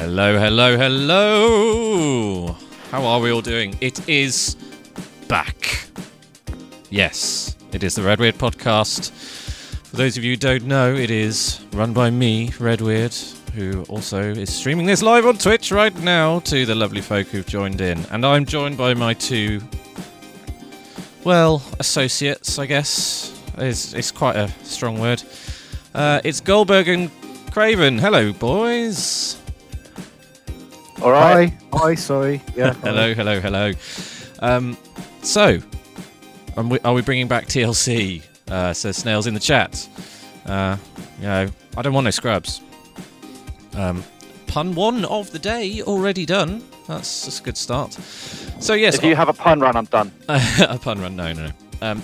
Hello, hello, hello! How are we all doing? It is back. Yes, it is the RedWeird podcast. For those of you who don't know, it is run by me, RedWeird, who also is streaming this live on Twitch right now to the lovely folk who've joined in. And I'm joined by my two, well, associates, I guess. It's quite a strong word. It's Goldberg and Craven. Hello, boys. All right. Hi. Hi, sorry. Yeah. Hello, hello, hello. So, are we bringing back TLC? Says Snails in the chat. You know, I don't want no scrubs. Pun one of the day already done. That's a good start. So yes. If you have a pun run, I'm done. A pun run? No.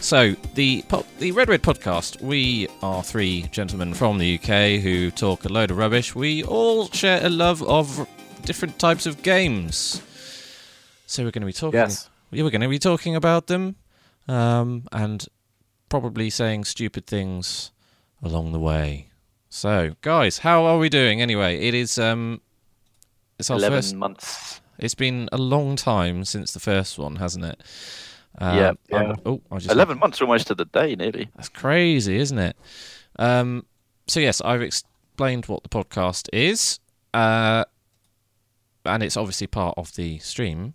So the RedWeird podcast, we are three gentlemen from the UK who talk a load of rubbish. We all share a love of different types of games. So we're going to be talking. Yes. We're going to be talking about them, and probably saying stupid things along the way. So, guys, how are we doing? Anyway, it is it's our 11 first months. It's been a long time since the first one, hasn't it? Yeah. Oh, I just 11 months almost to the day, nearly. That's crazy, isn't it? So yes, I've explained what the podcast is. And it's obviously part of the stream,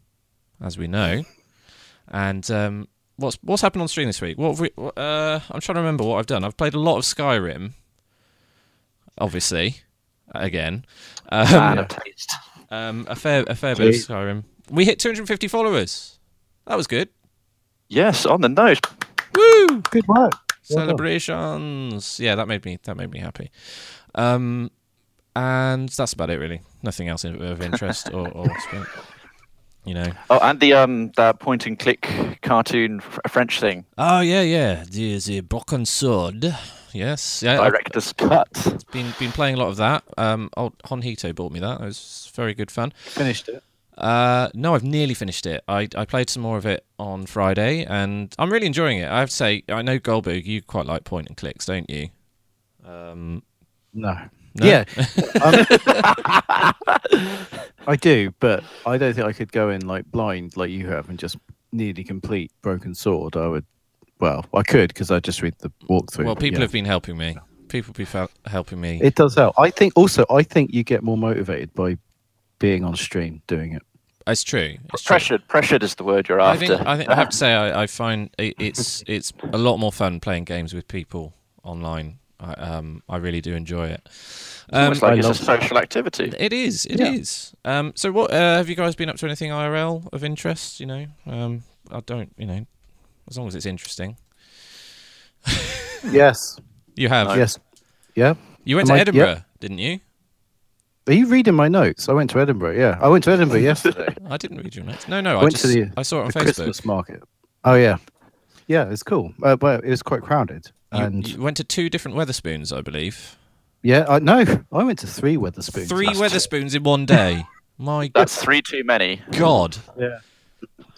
as we know. And what's happened on stream this week? What have we, I'm trying to remember what I've done. I've played a lot of Skyrim, obviously. Again, a fair bit of Skyrim. We hit 250 followers. That was good. Yes, on the nose. Woo! Good work. Celebrations. Yeah, that made me happy. And that's about it, really. Nothing else of interest or you know. Oh, and the that point and click cartoon French thing. Oh yeah, the Broken Sword. Yes, yeah. Director's Cut. Been playing a lot of that. Old Honhito bought me that. It was very good fun. Finished it. No, I've nearly finished it. I played some more of it on Friday, and I'm really enjoying it. I have to say, I know Goldberg, you quite like point and clicks, don't you? No. No? Yeah, I do, but I don't think I could go in like blind like you have and just nearly complete Broken Sword. I could because I just read the walkthrough. Well, people have been helping me. People have been helping me. It does help. I think you get more motivated by being on stream doing it. It's true. Pressured is the word you're after. I think I have to say I find it's a lot more fun playing games with people online. I really do enjoy it. It's almost like it's a social activity. It is. So what have you guys been up to? Anything IRL of interest? You know, I don't. You know, as long as it's interesting. Yes. You have. No. Yes. Yeah. You went to Edinburgh, didn't you? Are you reading my notes? I went to Edinburgh. Yeah, I went to Edinburgh yesterday. I didn't read your notes. No. I saw it on Facebook. Christmas market. Oh yeah. Yeah, it's cool. But it was quite crowded. You went to 2 different Weatherspoons, I believe. Yeah, I went to 3 Weatherspoons. 3 Weatherspoons in one day. My God. That's 3 too many. God. Yeah.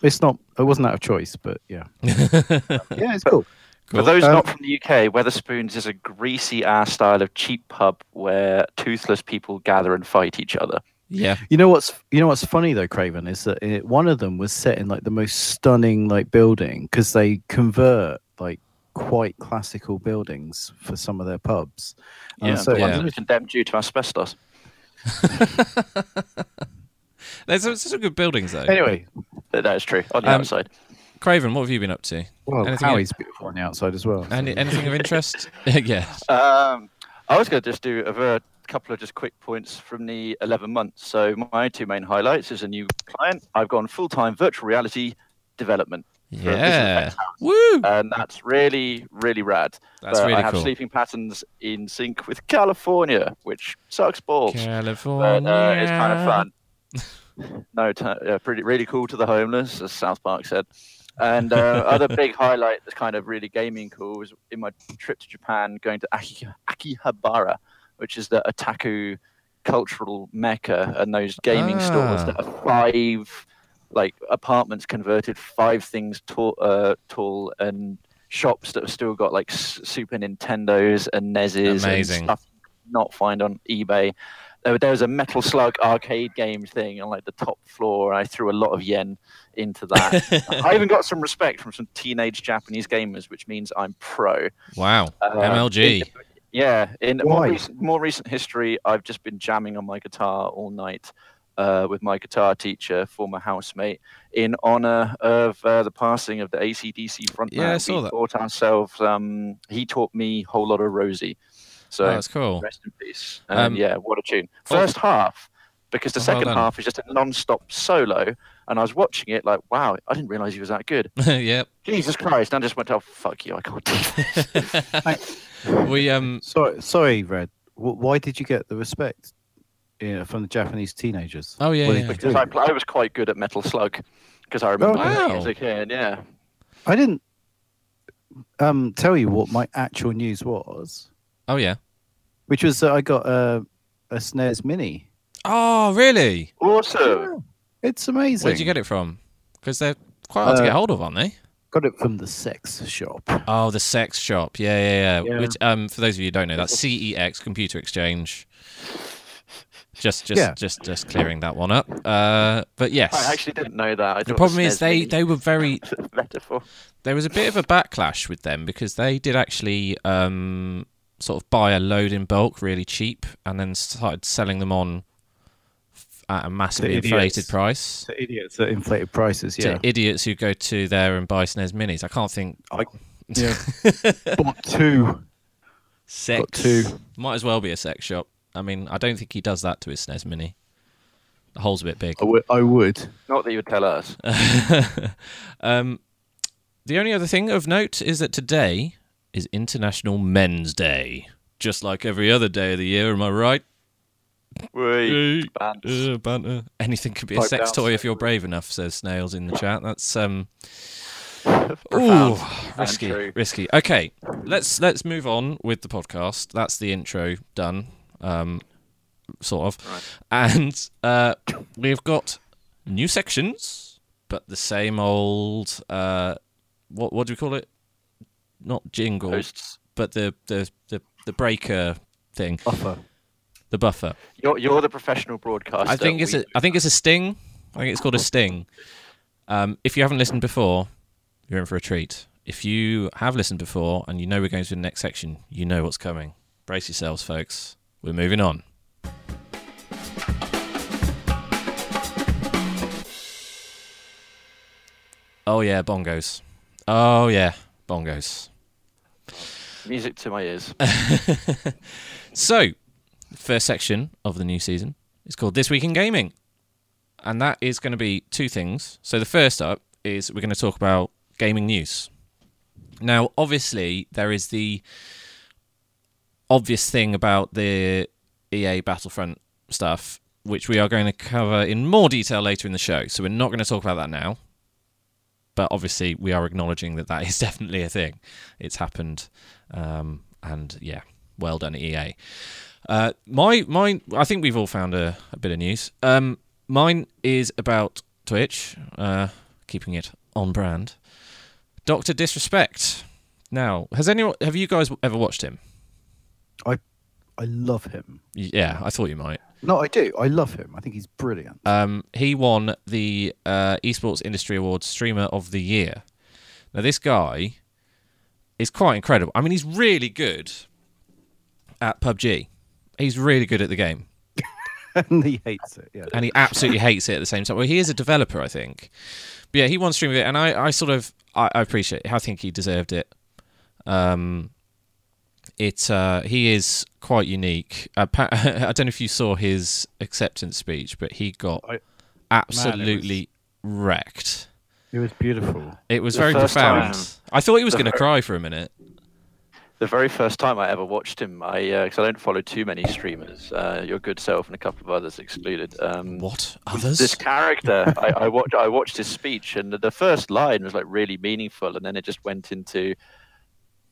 It wasn't out of choice, but yeah. Yeah, it's cool. For those not from the UK, Weatherspoons is a greasy-ass style of cheap pub where toothless people gather and fight each other. Yeah. You know what's funny though, Craven, is that one of them was set in like the most stunning like building because they convert like quite classical buildings for some of their pubs. Yeah, so was condemned due to asbestos. There's some good buildings though. Anyway, that is true on the outside. Craven, what have you been up to? Well, Howie's beautiful on the outside as well. So. Anything of interest? Yeah. I was going to just do a couple of just quick points from the 11 months. So my 2 main highlights is a new client. I've gone full-time virtual reality development. Yeah. Woo! And that's really, really rad. That's really cool. I have sleeping patterns in sync with California, which sucks balls. California. But, it's kind of fun. Pretty, really cool to the homeless, as South Park said. And other big highlight that's kind of really gaming cool was in my trip to Japan, going to Akihabara, which is the otaku cultural mecca, and those gaming stores that are 5 like apartments converted, 5 things tall, and shops that have still got like Super Nintendos and NESes and stuff you not find on eBay. There was a Metal Slug arcade game thing on like the top floor. I threw a lot of yen into that. I even got some respect from some teenage Japanese gamers, which means I'm pro. Wow, MLG. Yeah, in more recent history, I've just been jamming on my guitar all night with my guitar teacher, former housemate, in honor of the passing of the AC/DC frontman. Yeah, I saw that. Taught ourselves, he taught me a whole lot of Rosie. So oh, that's cool. Rest in peace. Yeah, what a tune. First half, because the second half is just a non-stop solo, and I was watching it like, wow, I didn't realize he was that good. Yep. Jesus Christ, and I just went, oh, fuck you, I can't do this. We, sorry, Red, why did you get the respect from the Japanese teenagers? Oh, yeah, yeah. Because I was quite good at Metal Slug, because I remember when I was a kid, yeah. I didn't tell you what my actual news was. Oh, yeah. Which was that I got a SNES Mini. Oh, really? Awesome. Yeah, it's amazing. Where did you get it from? Because they're quite hard to get hold of, aren't they? Got it from the sex shop. Oh, the sex shop. Yeah, yeah, yeah. Which, for those of you who don't know, that's CEX, Computer Exchange. Just clearing that one up. But yes. I actually didn't know that. The problem is they were very... metaphor. There was a bit of a backlash with them because they did actually... sort of buy a load in bulk really cheap and then started selling them on at a massively inflated price. To idiots at inflated prices, yeah. To idiots who go to there and buy SNES Minis. I can't think... Yeah. Bought two. Sex. Got two. Might as well be a sex shop. I mean, I don't think he does that to his SNES Mini. The hole's a bit big. I would. Not that you would tell us. The only other thing of note is that today... is International Men's Day, just like every other day of the year, am I right? Wait, banter. Anything could be a sex toy if you're brave enough, says Snails in the chat. That's risky. Okay, let's move on with the podcast. That's the intro done, sort of. Right. And we've got new sections, but the same old what do we call it? Not jingle, hosts. But the breaker thing. Buffer. The buffer. You're the professional broadcaster. I think it's a sting. I think it's called a sting. If you haven't listened before, you're in for a treat. If you have listened before and you know we're going to the next section, you know what's coming. Brace yourselves, folks. We're moving on. Oh yeah, bongos. Oh yeah. Bongos. Music to my ears. So, first section of the new season is called This Week in Gaming. And that is going to be two things. So the first up is we're going to talk about gaming news. Now, obviously, there is the obvious thing about the EA Battlefront stuff, which we are going to cover in more detail later in the show. So we're not going to talk about that now. But obviously, we are acknowledging that that is definitely a thing. It's happened, and yeah, well done, EA. I think we've all found a bit of news. Mine is about Twitch, keeping it on brand. Dr. Disrespect. Now, have you guys ever watched him? I love him. Yeah, I thought you might. No, I do. I love him. I think he's brilliant. He won the Esports Industry Awards Streamer of the Year. Now, this guy is quite incredible. I mean, he's really good at PUBG. He's really good at the game. And he hates it. Yeah. And he absolutely hates it at the same time. Well, he is a developer, I think. But yeah, he won Streamer of the Year, and I appreciate it. I think he deserved it. He is quite unique. I don't know if you saw his acceptance speech, but he got absolutely wrecked. It was beautiful. It was very profound. I thought he was going to cry for a minute. The very first time I ever watched him, because I don't follow too many streamers, your good self and a couple of others excluded. What? Others? This character, I watched his speech, and the first line was like really meaningful, and then it just went into...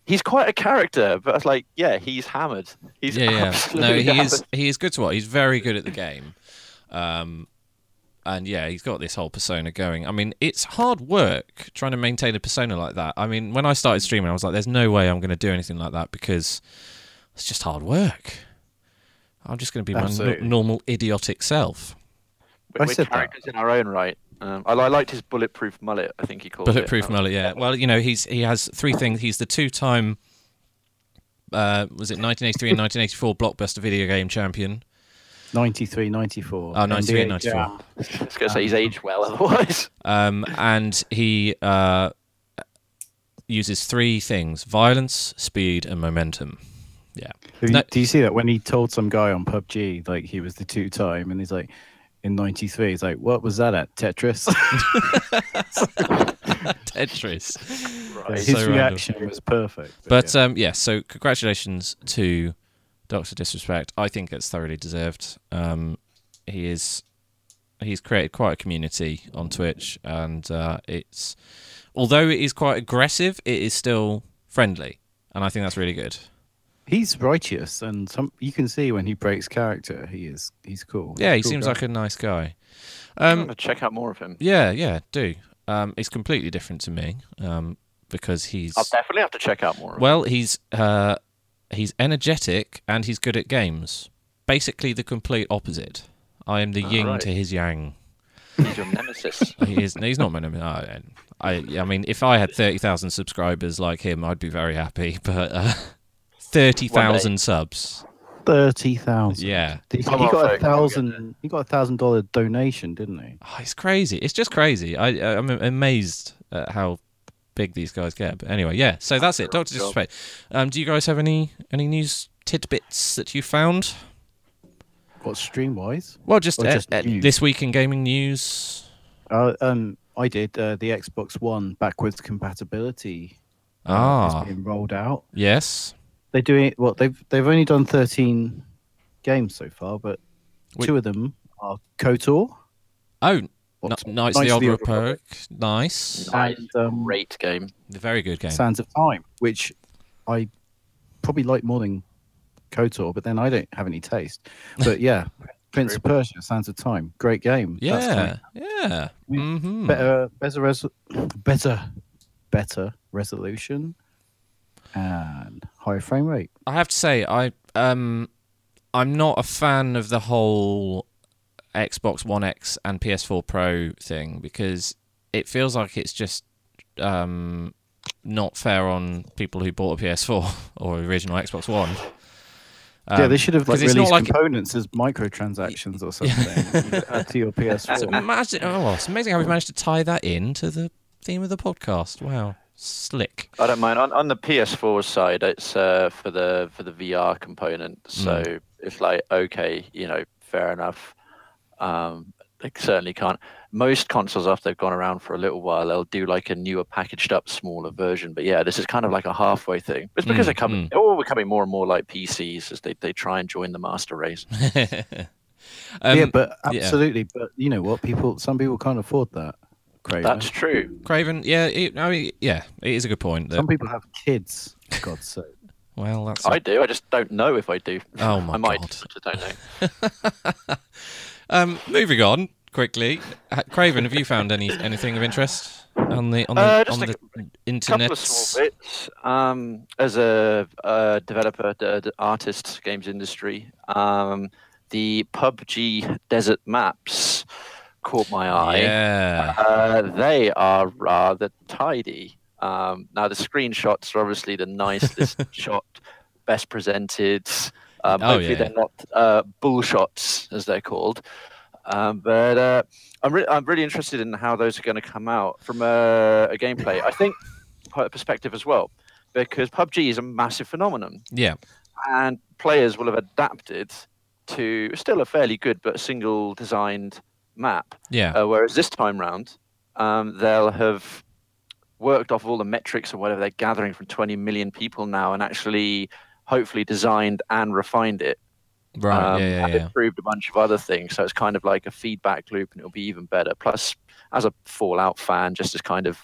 He's quite a character, but I was like, yeah, he's hammered. He's absolutely hammered. He is good to watch. He's very good at the game. And yeah, he's got this whole persona going. I mean, it's hard work trying to maintain a persona like that. I mean, when I started streaming, I was like, there's no way I'm going to do anything like that because it's just hard work. I'm just going to be Absolutely. My normal idiotic self. We're characters in our own right. I liked his bulletproof mullet, I think he called it. Bulletproof mullet, yeah. Well, you know, he has three things. He's the two-time, was it 1983 and 1984 Blockbuster video game champion? 93, 94. Oh, 93 and 94. Yeah. I was going to say he's aged well otherwise. And he uses three things: violence, speed, and momentum. Yeah. Do you see that when he told some guy on PUBG, like, he was the two-time, and he's like, in 93, he's like, what was that at? Tetris? Tetris. Right. His reaction was perfect. But, yeah. So congratulations to Dr. Disrespect. I think it's thoroughly deserved. He's created quite a community on Twitch, and it's, although it is quite aggressive, it is still friendly, and I think that's really good. He's righteous, and you can see when he breaks character, he's cool. Yeah, he seems like a nice guy. I'm going to check out more of him. Yeah, do. It's completely different to me, because he's... I'll definitely have to check out more of him. Well, he's energetic, and he's good at games. Basically the complete opposite. I am the yin to his yang. He's your nemesis. He's not my nemesis. I mean, if I had 30,000 subscribers like him, I'd be very happy, but... 30,000 subs. 30,000. Yeah, he got $1,000 donation, didn't he? Oh, it's crazy. It's just crazy. I'm amazed at how big these guys get. But anyway, yeah. So that's it. Dr. Disrespect. Do you guys have any news tidbits that you found? What, stream wise? Well, just this week in gaming news. I did the Xbox One backwards compatibility. Is being rolled out. Yes. They're doing well. They've only done 13 games so far, but two of them are KOTOR. Oh, Knights of the Old Republic. Nice. And, great game. A very good game. Sands of Time, which I probably like more than KOTOR, but then I don't have any taste. But yeah, Prince of Persia, Sands of Time, great game. Yeah, yeah. Mm-hmm. Better resolution. And higher frame rate. I have to say, I'm not a fan of the whole Xbox One X and PS4 Pro thing, because it feels like it's just not fair on people who bought a PS4 or original Xbox One. They should have released components as microtransactions or something to your PS4. It's amazing how we've managed to tie that in to the theme of the podcast. Wow. Slick. I don't mind. On the PS4 side, it's for the VR component, so it's like, okay, you know, fair enough. They certainly can't. Most consoles, after they've gone around for a little while, they'll do like a newer, packaged up, smaller version. But yeah, this is kind of like a halfway thing. It's because they're becoming more and more like PCs as they try and join the master race. But you know what? Some people can't afford that. Craven. That's true. Craven, it is a good point. Some people have kids, for God's sake. Well, that's... I do, I just don't know if I do. Oh, my God. I might, I just don't know. Moving on, quickly. Craven, have you found anything of interest on the internet? A couple of small bits. As a developer, the artist, games industry, the PUBG desert maps... caught my eye. Yeah. They are rather tidy. Now the screenshots are obviously the nicest shot, best presented. Hopefully they're not bull shots as they're called. But I'm really interested in how those are going to come out from a gameplay, I think, perspective as well, because PUBG is a massive phenomenon. Yeah, and players will have adapted to still a fairly good but single designed map. Yeah. Whereas this time round, they'll have worked off all the metrics or whatever they're gathering from 20 million people now, and actually, hopefully, designed and refined it. Right. Improved a bunch of other things, so it's kind of like a feedback loop, and it'll be even better. Plus, as a Fallout fan, just as kind of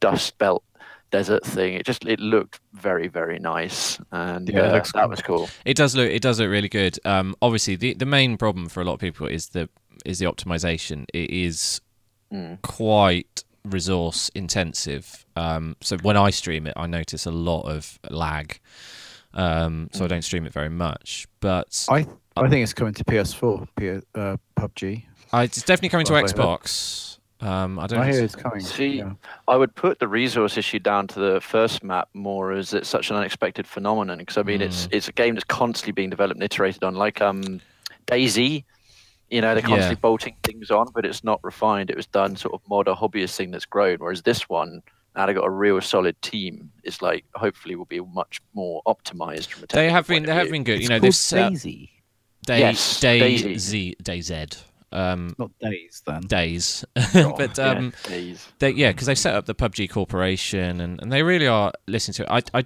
Dust Belt desert thing, it looked very, very nice, and that was cool. It does look really good. Obviously, the main problem for a lot of people is the optimization. It is quite resource intensive. So when I stream it, I notice a lot of lag. So I don't stream it very much. But I I think it's coming to PS4, PUBG. It's definitely coming to Xbox. I hear it's coming. See, yeah. I would put the resource issue down to the first map more as it's such an unexpected phenomenon. Because I mean, it's a game that's constantly being developed and iterated on, like DayZ. You know, they're constantly bolting things on, but it's not refined. It was done sort of mod or hobbyist thing that's grown. Whereas this one, now they've got a real solid team. It's like hopefully will be much more optimized from a technical point of view. They have been good. You know, this DayZ. DayZ. Not days then. Days. But because they've set up the PUBG Corporation and they really are listening to it. I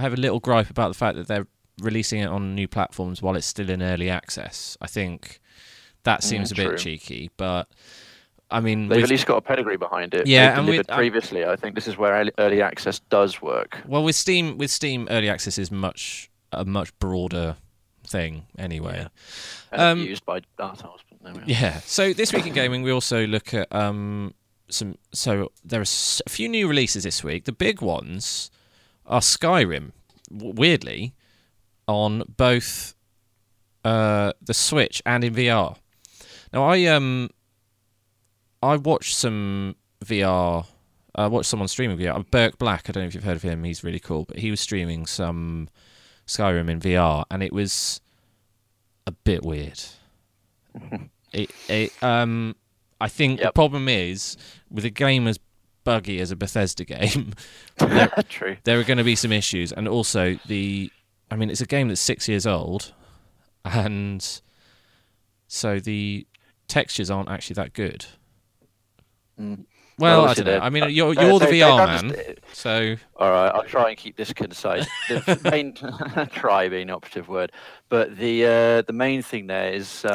have a little gripe about the fact that they're releasing it on new platforms while it's still in early access. I think that seems a bit cheeky, but I mean they've at least got a pedigree behind it. Yeah, and previously I think this is where early access does work. Well, with Steam early access is a much broader thing anyway. Yeah. Used by assholes. Yeah. So this week in gaming, we also look at some. So there are a few new releases this week. The big ones are Skyrim, weirdly, on both the Switch and in VR. Now I watched some VR. I watched someone streaming VR. Burke Black. I don't know if you've heard of him. He's really cool, but he was streaming some Skyrim in VR, and it was a bit weird. I think the problem is with a game as buggy as a Bethesda game, there are going to be some issues, and also it's a game that's 6 years old, and so the textures aren't actually that good. Mm. Well, I don't know. I mean, you're the VR man, so... All right, I'll try and keep this concise. The main... try being an operative word. But the main thing there is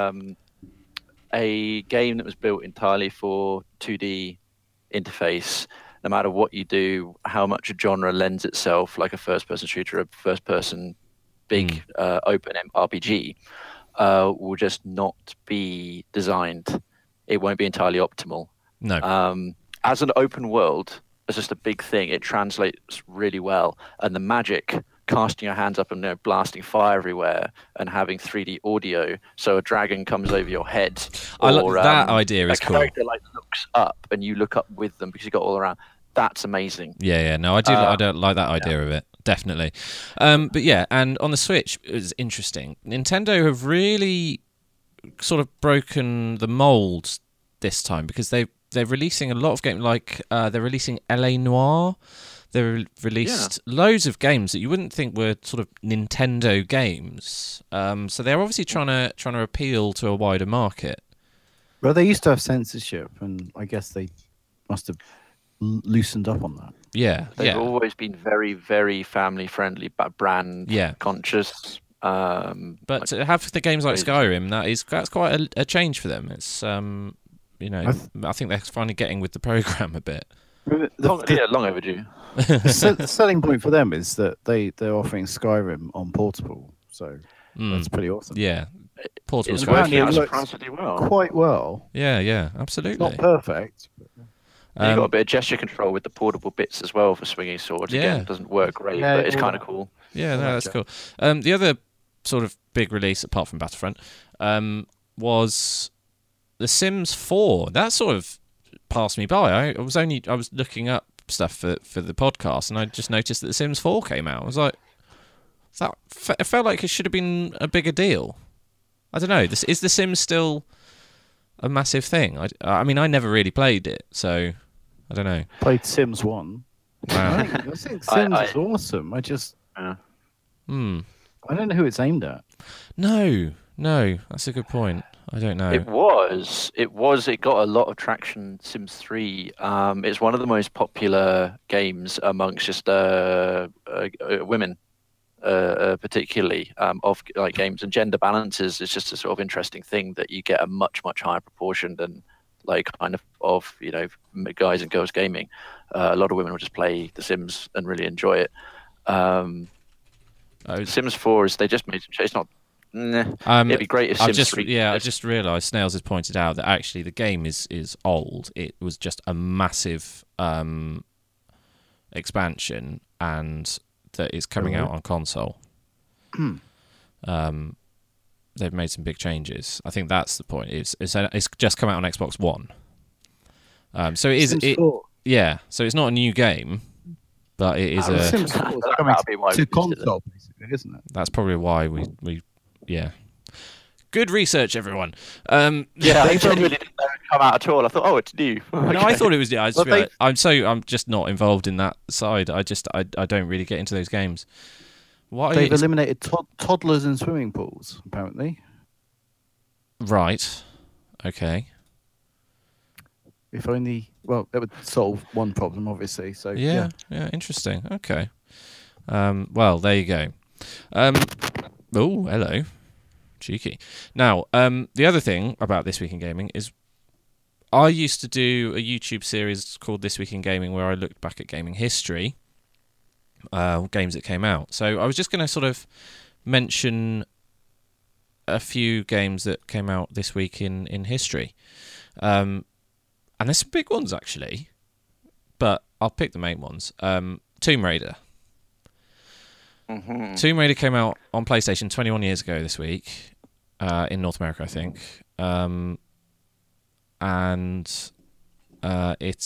a game that was built entirely for 2D interface. No matter what you do, how much a genre lends itself, like a first-person shooter, a first-person big open RPG, will just not be designed. It won't be entirely optimal. No. As an open world, it's just a big thing. It translates really well. And the magic, casting your hands up and blasting fire everywhere and having 3D audio, so a dragon comes over your head. I like that idea is cool. A character looks up and you look up with them because you got all around. That's amazing. Yeah, yeah. No, I do. I don't like that idea of it. Definitely. But yeah, and on the Switch, it was interesting. Nintendo have really sort of broken the mold this time because they're releasing a lot of games, like they're releasing L.A. Noire. They released loads of games that you wouldn't think were sort of Nintendo games. So they're obviously trying to appeal to a wider market. Well, they used to have censorship, and I guess they must have loosened up on that. Yeah, they've always been very, very family-friendly, brand conscious. But to have the games like Skyrim, that's quite a change for them. It's you know, I think they're finally getting with the program a bit. Long overdue. The selling point for them is that they're offering Skyrim on portable, so that's pretty awesome. Yeah, portable Skyrim quite well. Yeah, yeah, absolutely. It's not perfect. But... you've got a bit of gesture control with the portable bits as well for swinging swords. Yeah. Again, it doesn't work great, but it's kind of cool. Yeah, that's cool. The other sort of big release, apart from Battlefront, was The Sims 4. That sort of passed me by. I was looking up stuff for the podcast, and I just noticed that The Sims 4 came out. I was like, it felt like it should have been a bigger deal. I don't know. Is The Sims still a massive thing? I never really played it, so I don't know. Played Sims 1. Wow. I think Sims is awesome. I just... I don't know who it's aimed at. No, that's a good point. I don't know. It got a lot of traction, Sims 3. It's one of the most popular games amongst just women, particularly, of like games and gender balances. It's just a sort of interesting thing that you get a much, much higher proportion than like kind of you know, guys and girls gaming. A lot of women will just play The Sims and really enjoy it. Sims 4 is, they just made some change. It's not... it'd be great if Sims 3... I just realised Snails has pointed out that actually the game is old. It was just a massive expansion, and that is coming out on console. they've made some big changes. I think that's the point. It's just come out on Xbox One. So it is yeah. So it's not a new game, but it is Sims 4 is coming to console, basically, isn't it? That's probably why we yeah. Good research, everyone. Yeah, I genuinely didn't know it would come out at all. I thought, oh, it's new. Okay. No, I thought it was new. I'm just not involved in that side. I don't really get into those games. They've eliminated toddlers in swimming pools, apparently. Right. Okay. If only... Well, that would solve one problem, obviously. So yeah, interesting. Okay. Well, there you go. Oh, hello. Cheeky. Now, the other thing about This Week in Gaming is I used to do a YouTube series called This Week in Gaming where I looked back at gaming history, games that came out. So I was just going to sort of mention a few games that came out this week in history. And there's some big ones, actually, but I'll pick the main ones. Tomb Raider. Mm-hmm. Tomb Raider came out on PlayStation 21 years ago this week. In North America, I think, and it's.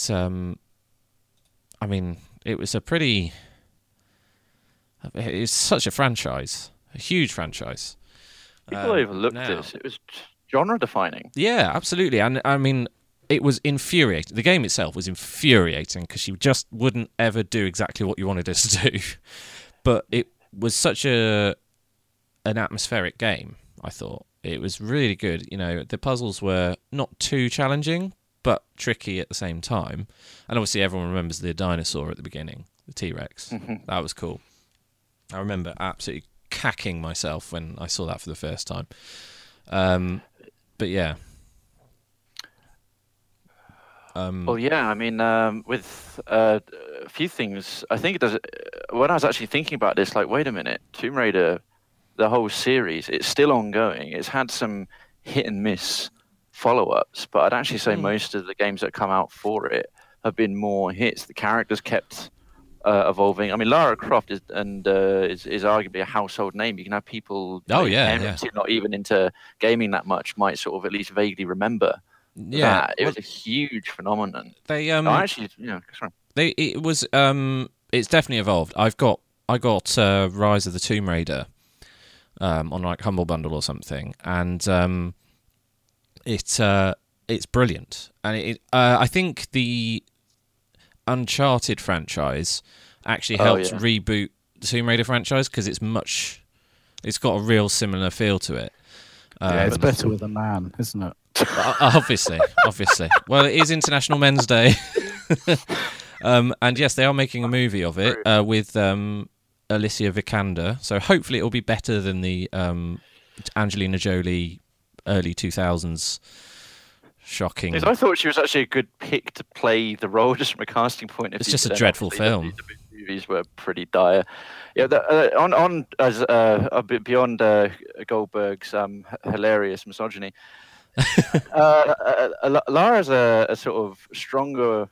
I mean, it was a pretty. It's such a franchise, a huge franchise. People overlooked this. It was genre defining. Yeah, absolutely, and I mean, it was infuriating. The game itself was infuriating because you just wouldn't ever do exactly what you wanted us to do. But it was such an atmospheric game. I thought it was really good. You know, the puzzles were not too challenging, but tricky at the same time. And obviously, everyone remembers the dinosaur at the beginning, the T-Rex. Mm-hmm. That was cool. I remember absolutely cacking myself when I saw that for the first time. But yeah. Well, yeah, I mean, with a few things, I think it does. When I was actually thinking about this, like, wait a minute, Tomb Raider, the whole series, it's still ongoing. It's had some hit and miss follow-ups, but I'd actually say most of the games that come out for it have been more hits. The characters kept evolving. I mean, Lara Croft is arguably a household name. You can have people who are not even into gaming that much might sort of at least vaguely remember. Yeah, it was a huge phenomenon. They it's definitely evolved. I got Rise of the Tomb Raider on like Humble Bundle or something, and it's brilliant. And I think the Uncharted franchise actually helped reboot the Tomb Raider franchise because it's got a real similar feel to it. It's better with a man, isn't it? Obviously. Well, it is International Men's Day. And yes, they are making a movie of it with Alicia Vikander. So hopefully it'll be better than the Angelina Jolie early 2000s shocking. I thought she was actually a good pick to play the role just from a casting point of view. It's just a dreadful film. The movies were pretty dire. Yeah, beyond Goldberg's hilarious misogyny, Lara's a sort of stronger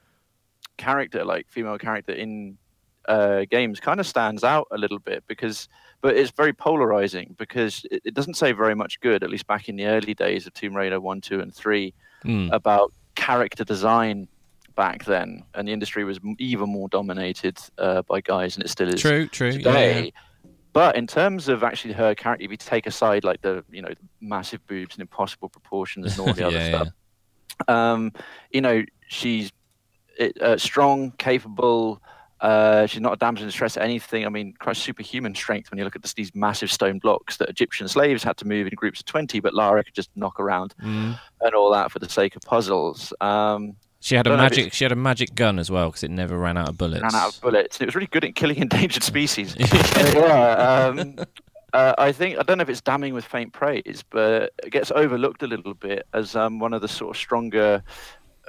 character, like female character in games, kind of stands out a little bit but it's very polarizing because it doesn't say very much good, at least back in the early days of Tomb Raider 1, 2 and 3, about character design back then, and the industry was even more dominated by guys, and it still is true today. Yeah. But in terms of actually her character, if you take aside like the massive boobs and impossible proportions and all the other stuff, she's strong, capable. She's not a damsel in distress or anything. I mean, quite superhuman strength when you look at these massive stone blocks that Egyptian slaves had to move in groups of 20, but Lara could just knock around and all that for the sake of puzzles. She had a magic gun as well because it never ran out of bullets. And it was really good at killing endangered species. I don't know if it's damning with faint praise, but it gets overlooked a little bit as one of the sort of stronger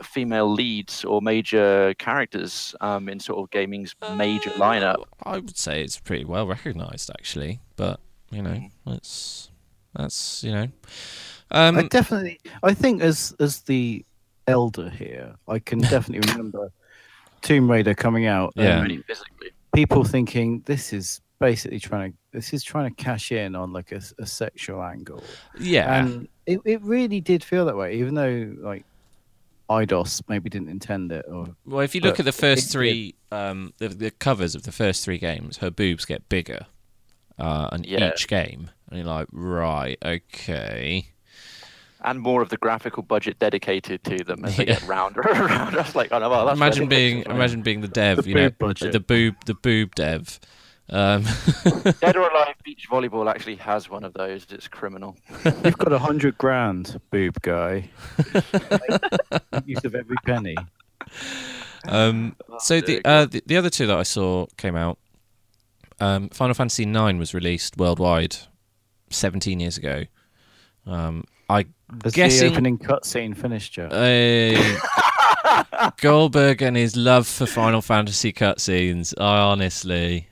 female leads or major characters in sort of gaming's major lineup. I would say it's pretty well recognised actually, but I think as the elder here, I can definitely remember Tomb Raider coming out. Really physically. People thinking this is basically trying to, this is trying to cash in on like a sexual angle. Yeah. And it really did feel that way, even though like IDOS maybe didn't intend it. Or well, if you look at the first three, the covers of the first three games, her boobs get bigger on each game. And you're like, right, okay. And more of the graphical budget dedicated to them as they get rounder and rounder. It's like, oh no, well, that's imagine being the dev, the boob dev. Dead or Alive Beach Volleyball actually has one of those. It's criminal. You've got $100,000, boob guy. Use of every penny. So the other two that I saw came out. Final Fantasy IX was released worldwide 17 years ago. I guess the opening cutscene finished, Joe? Goldberg and his love for Final Fantasy cutscenes. Honestly,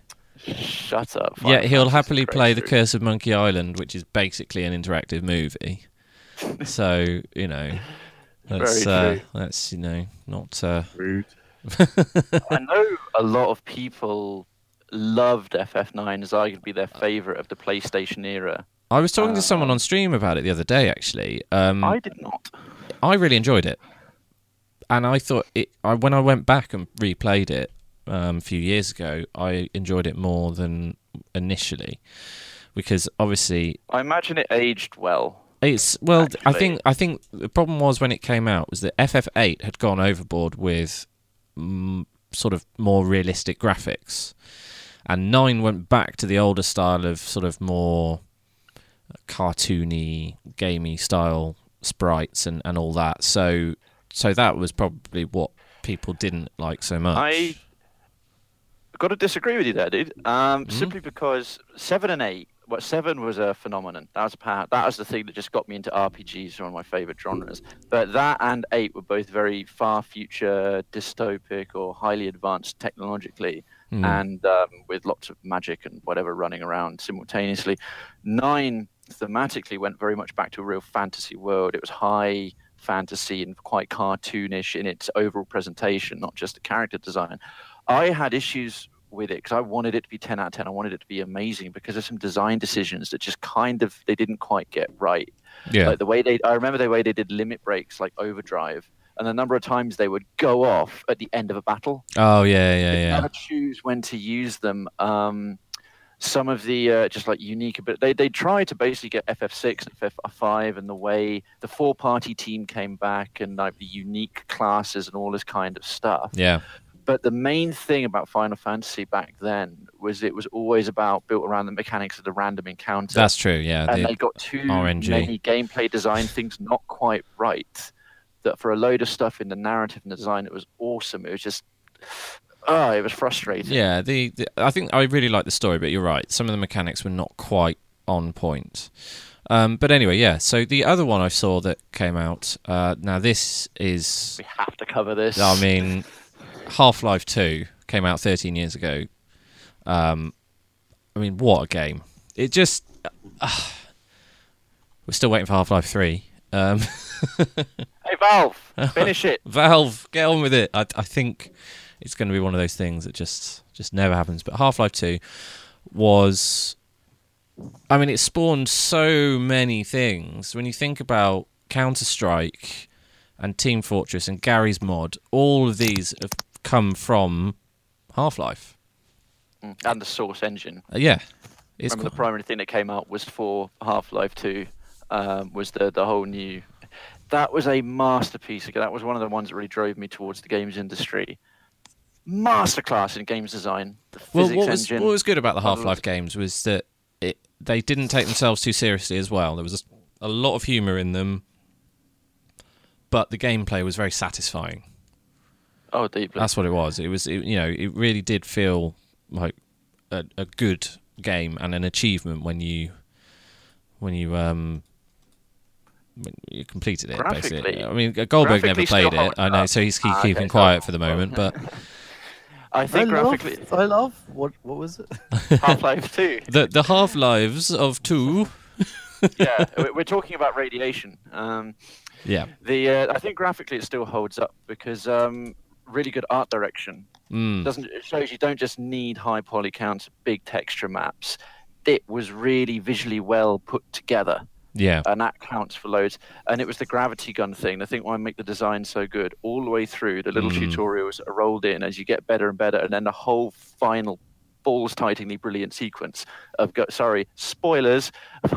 shut up. Final Fantasy he'll happily play The Curse of Monkey Island, which is basically an interactive movie. So you know, that's not rude. I know a lot of people loved FF9 as arguably their favourite of the PlayStation era. I was talking to someone on stream about it the other day, actually. I did not. I really enjoyed it. And I thought, when I went back and replayed it a few years ago, I enjoyed it more than initially. Because obviously... I imagine it aged well. I think the problem was when it came out was that FF8 had gone overboard with sort of more realistic graphics. And 9 went back to the older style of sort of more... cartoony, gamey style sprites and all that. So that was probably what people didn't like so much. I got to disagree with you there, dude. Simply because 7 and 8. Well, 7 was a phenomenon. That was the thing that just got me into RPGs, one of my favourite genres. But that and 8 were both very far future, dystopic, or highly advanced technologically, and with lots of magic and whatever running around simultaneously. 9 thematically went very much back to a real fantasy world. It was high fantasy and quite cartoonish in its overall presentation, not just the character design. I had issues with it because I wanted it to be 10 out of 10. I wanted it to be amazing because there's some design decisions that just kind of they didn't quite get right. Yeah. Like I remember the way they did limit breaks, like overdrive, and the number of times they would go off at the end of a battle. Oh yeah. Never choose when to use them. Some of the just like unique, but they tried to basically get FF6 and FF5 and the way the 4-party team came back and like the unique classes and all this kind of stuff. Yeah. But the main thing about Final Fantasy back then was it was always built around the mechanics of the random encounter. That's true, yeah. And they got too many gameplay design things not quite right. That for a load of stuff in the narrative and the design, it was awesome. It was just, it was frustrating. Yeah, I think I really liked the story, but you're right. Some of the mechanics were not quite on point. But anyway, yeah. So the other one I saw that came out, now this is... We have to cover this. I mean... Half-Life 2 came out 13 years ago. I mean, what a game. It just... we're still waiting for Half-Life 3. Hey, Valve! Finish it! Valve, get on with it! I think it's going to be one of those things that just never happens. But Half-Life 2 was... I mean, it spawned so many things. When you think about Counter-Strike and Team Fortress and Gary's Mod, all of these... come from Half-Life and the Source engine. The primary thing that came out was for Half-Life 2 was the whole new. That was a masterpiece. That was one of the ones that really drove me towards the games industry. Masterclass in games design. The physics engine. What was good about the Half-Life games was that they didn't take themselves too seriously as well. There was a lot of humour in them, but the gameplay was very satisfying. Oh, deeply. That's what it was. It really did feel like a good game and an achievement when you completed it. Basically, I mean, Goldberg never played it. I know, so he's keeping quiet for the moment. But I think graphically, I love what was it? Half-Life 2. The Half-Lives of 2. Yeah, we're talking about radiation. I think graphically it still holds up because. Really good art direction. It shows you don't just need high poly counts, big texture maps. It was really visually well put together. Yeah. And that counts for loads. And it was the gravity gun thing. I think why make the design so good all the way through. The little tutorials are rolled in as you get better and better. And then the whole final balls-tightly brilliant sequence of, sorry, spoilers, if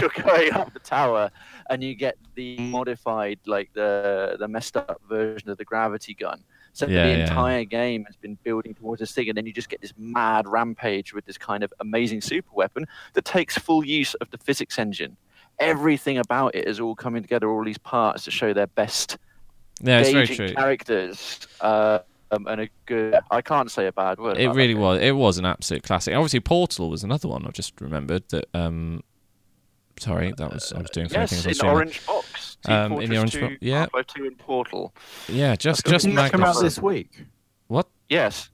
you're going up the tower and you get the modified, like the messed up version of the gravity gun. So the entire game has been building towards this thing, and then you just get this mad rampage with this kind of amazing super weapon that takes full use of the physics engine. Everything about it is all coming together, all these parts to show their best engaging characters. And a good, I can't say a bad word. It really was. It was an absolute classic. Obviously, Portal was another one I just remembered that. Sorry, that was I was doing funny things. Yes, in Orange Box. In the Orange Box. Yeah. Half-Life 2 and Portal. Yeah, just magnificent. Come out this week. What? Yes.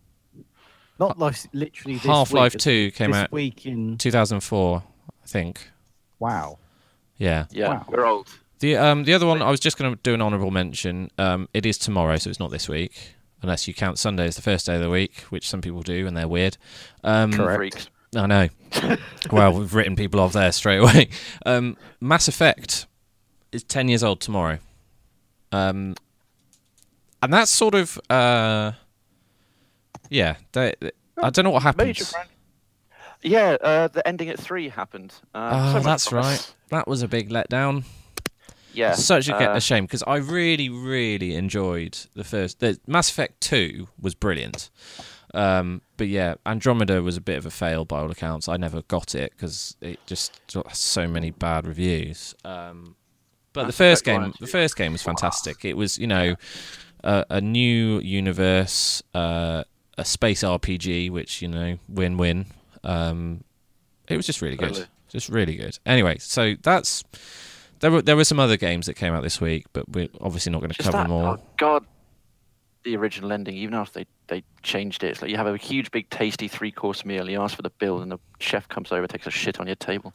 Not like literally this week. Half-Life 2 came out in 2004, I think. Wow. Yeah. Yeah. Wow. We're old. The other one I was just going to do an honourable mention. It is tomorrow, so it's not this week, unless you count Sunday as the first day of the week, which some people do, and they're weird. Correct. I know. Well, we've written people off there straight away. Mass Effect is 10 years old tomorrow. And that's sort of... I don't know what happens. Major brand. Yeah, the ending at 3 happened. That's right. That was a big letdown. Yeah. Such a shame, because I really, really enjoyed the first... Mass Effect 2 was brilliant. But yeah, Andromeda was a bit of a fail by all accounts. I never got it because it just got so many bad reviews. But the first game was fantastic. It was, a new universe, a space RPG, which, win-win. It was just really good. Just really good. Anyway, so that's... There were some other games that came out this week, but we're obviously not going to cover them all. Oh, God. The original ending, even after they changed it, it's like you have a huge, big, tasty three-course meal. You ask for the bill, and the chef comes over, takes a shit on your table.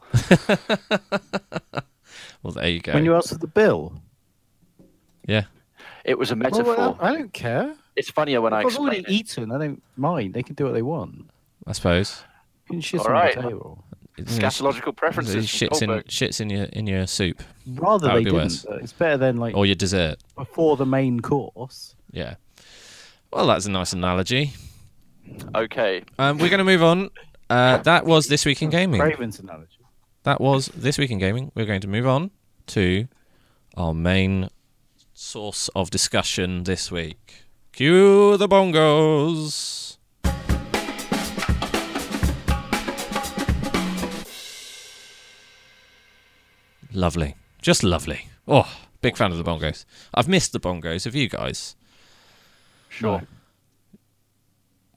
Well, there you go. When you ask for the bill, yeah, it was a metaphor. Well, I don't care. It's funnier when I explain it. Eaten, I don't mind. They can do what they want, I suppose. You can shit all on your table. Scatological preferences. Shits in your soup. Rather they didn't. It's better than or your dessert before the main course. Yeah. Well, that's a nice analogy. Okay. We're going to move on. That was This Week in Gaming. Craven's analogy. That was This Week in Gaming. We're going to move on to our main source of discussion this week. Cue the bongos. Lovely. Just lovely. Oh, big fan of the bongos. I've missed the bongos. Have you guys? Sure.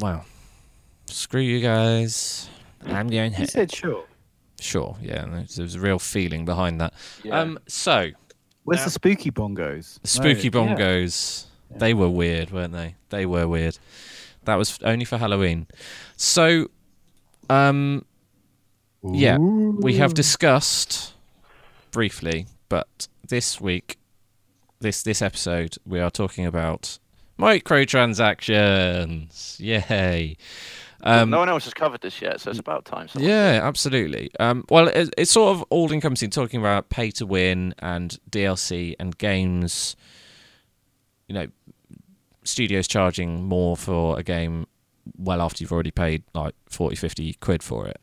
Wow. Screw you guys. I'm going here. You said sure. Sure, yeah. There's a real feeling behind that. Yeah. Where's the spooky bongos? The spooky bongos. Yeah. They were weird, weren't they? They were weird. That was only for Halloween. So, we have discussed briefly, but this week, this episode, we are talking about microtransactions. Yay. No one else has covered this yet, so it's about time. Yeah, absolutely. It's sort of all-encompassing, talking about pay to win and DLC and games, studios charging more for a game well after you've already paid like 40, 50 quid for it.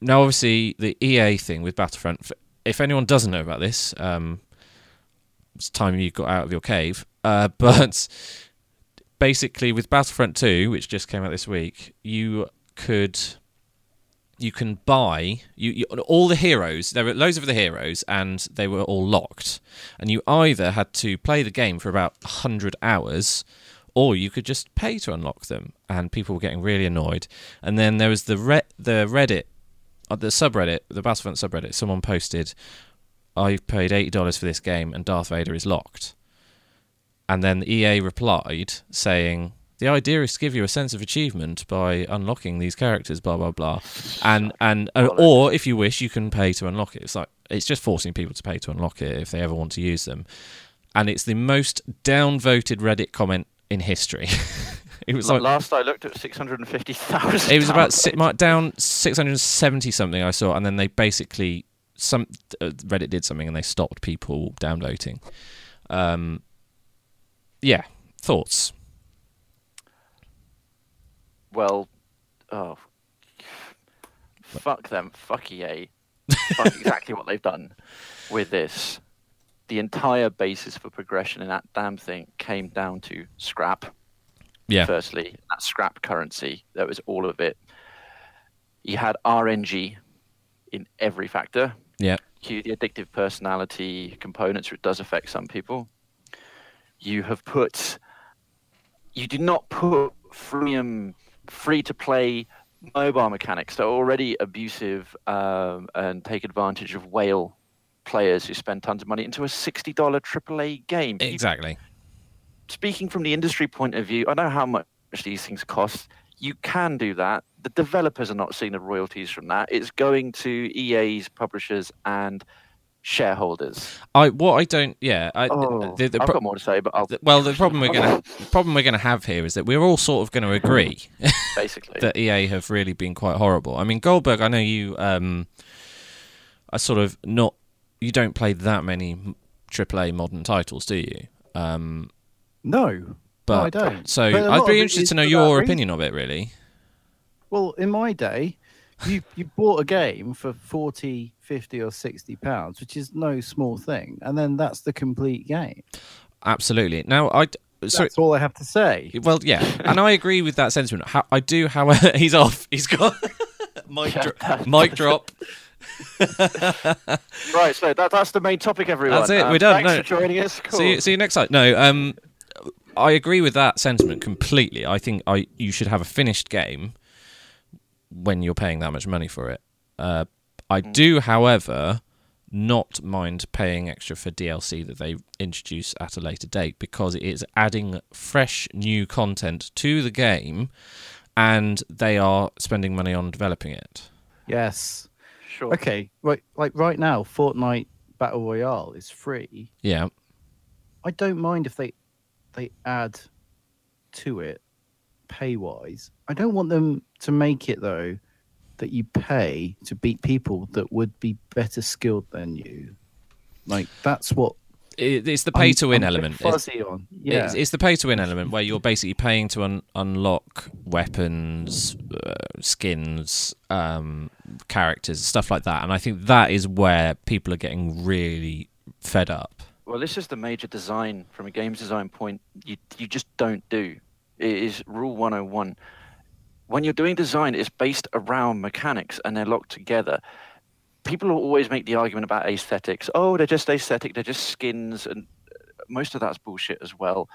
Now, obviously, the EA thing with Battlefront, if anyone doesn't know about this, it's time you got out of your cave. But basically, with Battlefront 2, which just came out this week, you can buy all the heroes. There were loads of the heroes, and they were all locked. And you either had to play the game for about 100 hours, or you could just pay to unlock them. And people were getting really annoyed. And then there was the Reddit, the subreddit, the Battlefront subreddit. Someone posted, "I paid $80 for this game, and Darth Vader is locked." And then EA replied saying, "The idea is to give you a sense of achievement by unlocking these characters, blah blah blah." And or if you wish, you can pay to unlock it. It's just forcing people to pay to unlock it if they ever want to use them. And it's the most downvoted Reddit comment in history. It was like, last I looked at 650,000. It was about down 670 something I saw, and then they basically Reddit did something and they stopped people downloading. Yeah, thoughts. Well, oh, fuck them, fuck EA, fuck exactly what they've done with this. The entire basis for progression in that damn thing came down to scrap. Yeah. Firstly, that scrap currency, that was all of it. You had RNG in every factor. Yeah. The addictive personality components, which does affect some people. You did not put free-to-play mobile mechanics that are already abusive and take advantage of whale players who spend tons of money into a $60 AAA game. Exactly. Speaking from the industry point of view, I know how much these things cost. You can do that. The developers are not seeing the royalties from that. It's going to EA's publishers and shareholders. I've got more to say, but the problem we're gonna have here is that we're all sort of going to agree, basically, that EA have really been quite horrible. I mean, Goldberg, I know you are sort of not. You don't play that many AAA modern titles, do you? No, but I don't. So I'd be interested to know your opinion of it, really. Well, in my day, you bought a game for 40. 50 or 60 pounds, which is no small thing, and then that's the complete game. Absolutely. Now that's all I have to say. Well, yeah. And I agree with that sentiment. I do, however. He's off, he's got mic drop. Right, so that's the main topic, everyone. That's it, we're done. Thanks for joining us. Cool. See you next time. I agree with that sentiment completely. I think you should have a finished game when you're paying that much money for it. I do, however, not mind paying extra for DLC that they introduce at a later date, because it is adding fresh new content to the game and they are spending money on developing it. Yes. Sure. Okay. Like right now, Fortnite Battle Royale is free. Yeah. I don't mind if they add to it pay-wise. I don't want them to make it, though, that you pay to beat people that would be better skilled than you. Like, that's what... It's the pay-to-win element. Yeah. It's the pay-to-win element where you're basically paying to unlock weapons, skins, characters, stuff like that. And I think that is where people are getting really fed up. Well, this is the major design, from a games design point, you just don't do. It is Rule 101. When you're doing design, it's based around mechanics and they're locked together. People will always make the argument about aesthetics. Oh, they're just aesthetic, they're just skins, and most of that's bullshit as well.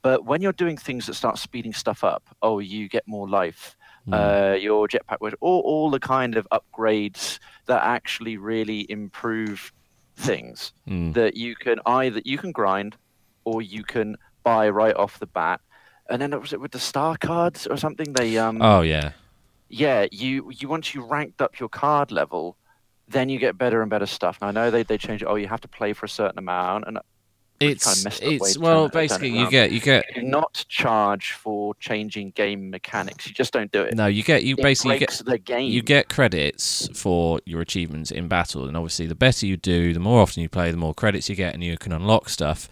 But when you're doing things that start speeding stuff up, oh, you get more life, your jetpack, or all the kind of upgrades that actually really improve things, that you can grind or you can buy right off the bat. And then was it with the star cards or something? They You once you ranked up your card level, then you get better and better stuff. And I know they change it. Oh, you have to play for a certain amount, and you do not charge for changing game mechanics. You just don't do it. No, you get credits for your achievements in battle, and obviously the better you do, the more often you play, the more credits you get, and you can unlock stuff,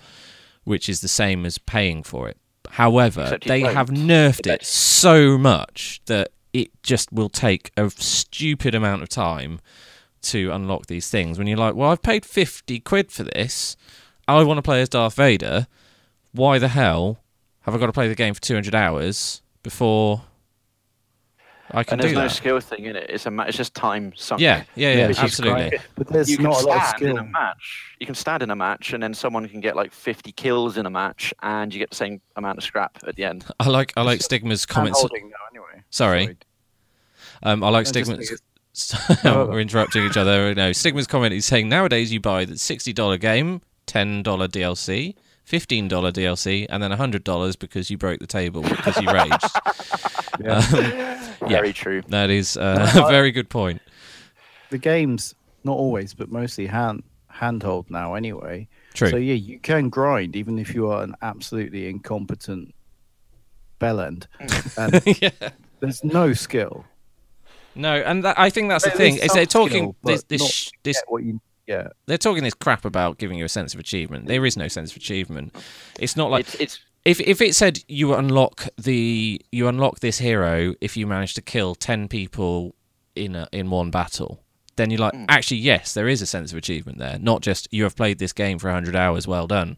which is the same as paying for it. However, they have nerfed it so much that it just will take a stupid amount of time to unlock these things. When you're like, well, I've paid 50 quid for this. I want to play as Darth Vader. Why the hell have I got to play the game for 200 hours before I can do that? And there's no skill thing in it. It's just time sunk. Yeah, absolutely. But there's not a lot of skill in a match. You can stand in a match, and then someone can get like 50 kills in a match, and you get the same amount of scrap at the end. I like Stigma's comments. Holding now, anyway. Sorry. I like Stigma's. We're interrupting each other. No, Stigma's comment is saying nowadays you buy the $60 game, $10 DLC, $15 DLC, and then $100 because you broke the table because you raged. Very true. That is a very good point. The game's not always, but mostly handheld now anyway. True. So, yeah, you can grind even if you are an absolutely incompetent bell end. And yeah. There's no skill. No, and that, I think that's the thing. Is they're talking they're talking this crap about giving you a sense of achievement. There is no sense of achievement. It's not like if it said you unlock this hero if you manage to kill 10 people in one battle. Then you're like, actually, yes, there is a sense of achievement there. Not just, you have played this game for 100 hours, well done.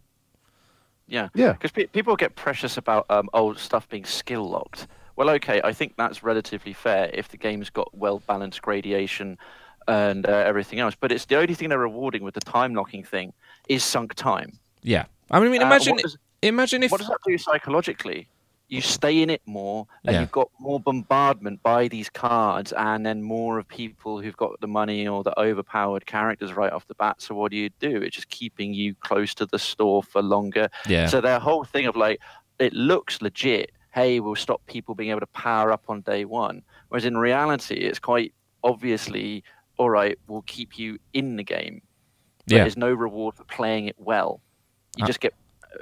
Yeah, because people get precious about old stuff being skill-locked. Well, okay, I think that's relatively fair if the game's got well-balanced gradation and everything else. But it's the only thing they're rewarding with the time-locking thing is sunk time. Yeah. I mean, imagine if... What does that do psychologically? You stay in it more, and you've got more bombardment by these cards, and then more of people who've got the money or the overpowered characters right off the bat. So what do? It's just keeping you close to the store for longer. Yeah. So their whole thing of like, it looks legit. Hey, we'll stop people being able to power up on day one. Whereas in reality, it's quite obviously, all right, we'll keep you in the game. But there's no reward for playing it well. You just get...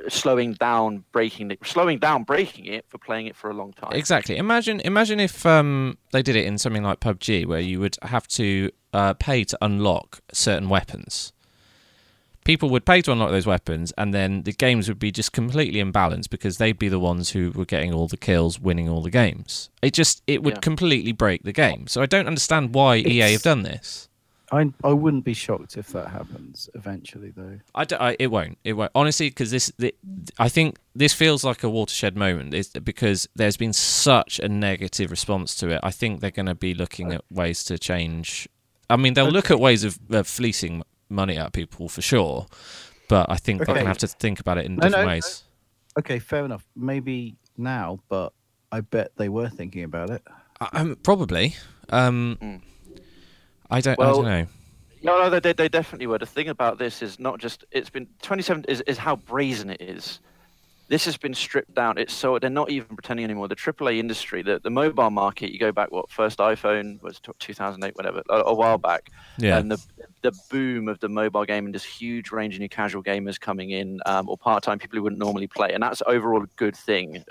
slowing down breaking it for playing it for a long time. Exactly. Imagine if they did it in something like PUBG, where you would have to pay to unlock certain weapons. People would pay to unlock those weapons, and then the games would be just completely imbalanced because they'd be the ones who were getting all the kills, winning all the games. It would completely break the game. So I don't understand why EA have done this. I wouldn't be shocked if that happens eventually, though. It won't. It won't. Honestly, because I think this feels like a watershed moment because there's been such a negative response to it. I think they're going to be looking at ways to change. I mean, they'll look at ways of fleecing money out of people for sure, but I think they're going to have to think about it in different ways. No. Okay, fair enough. Maybe now, but I bet they were thinking about it. Probably. I don't know. No, they definitely were. The thing about this is not just... It's been... 27 is how brazen it is. This has been stripped down. It's so... They're not even pretending anymore. The AAA industry, the mobile market, you go back, first iPhone was 2008, whatever, a while back. Yeah. And the boom of the mobile game and this huge range of new casual gamers coming in, or part-time people who wouldn't normally play. And that's overall a good thing.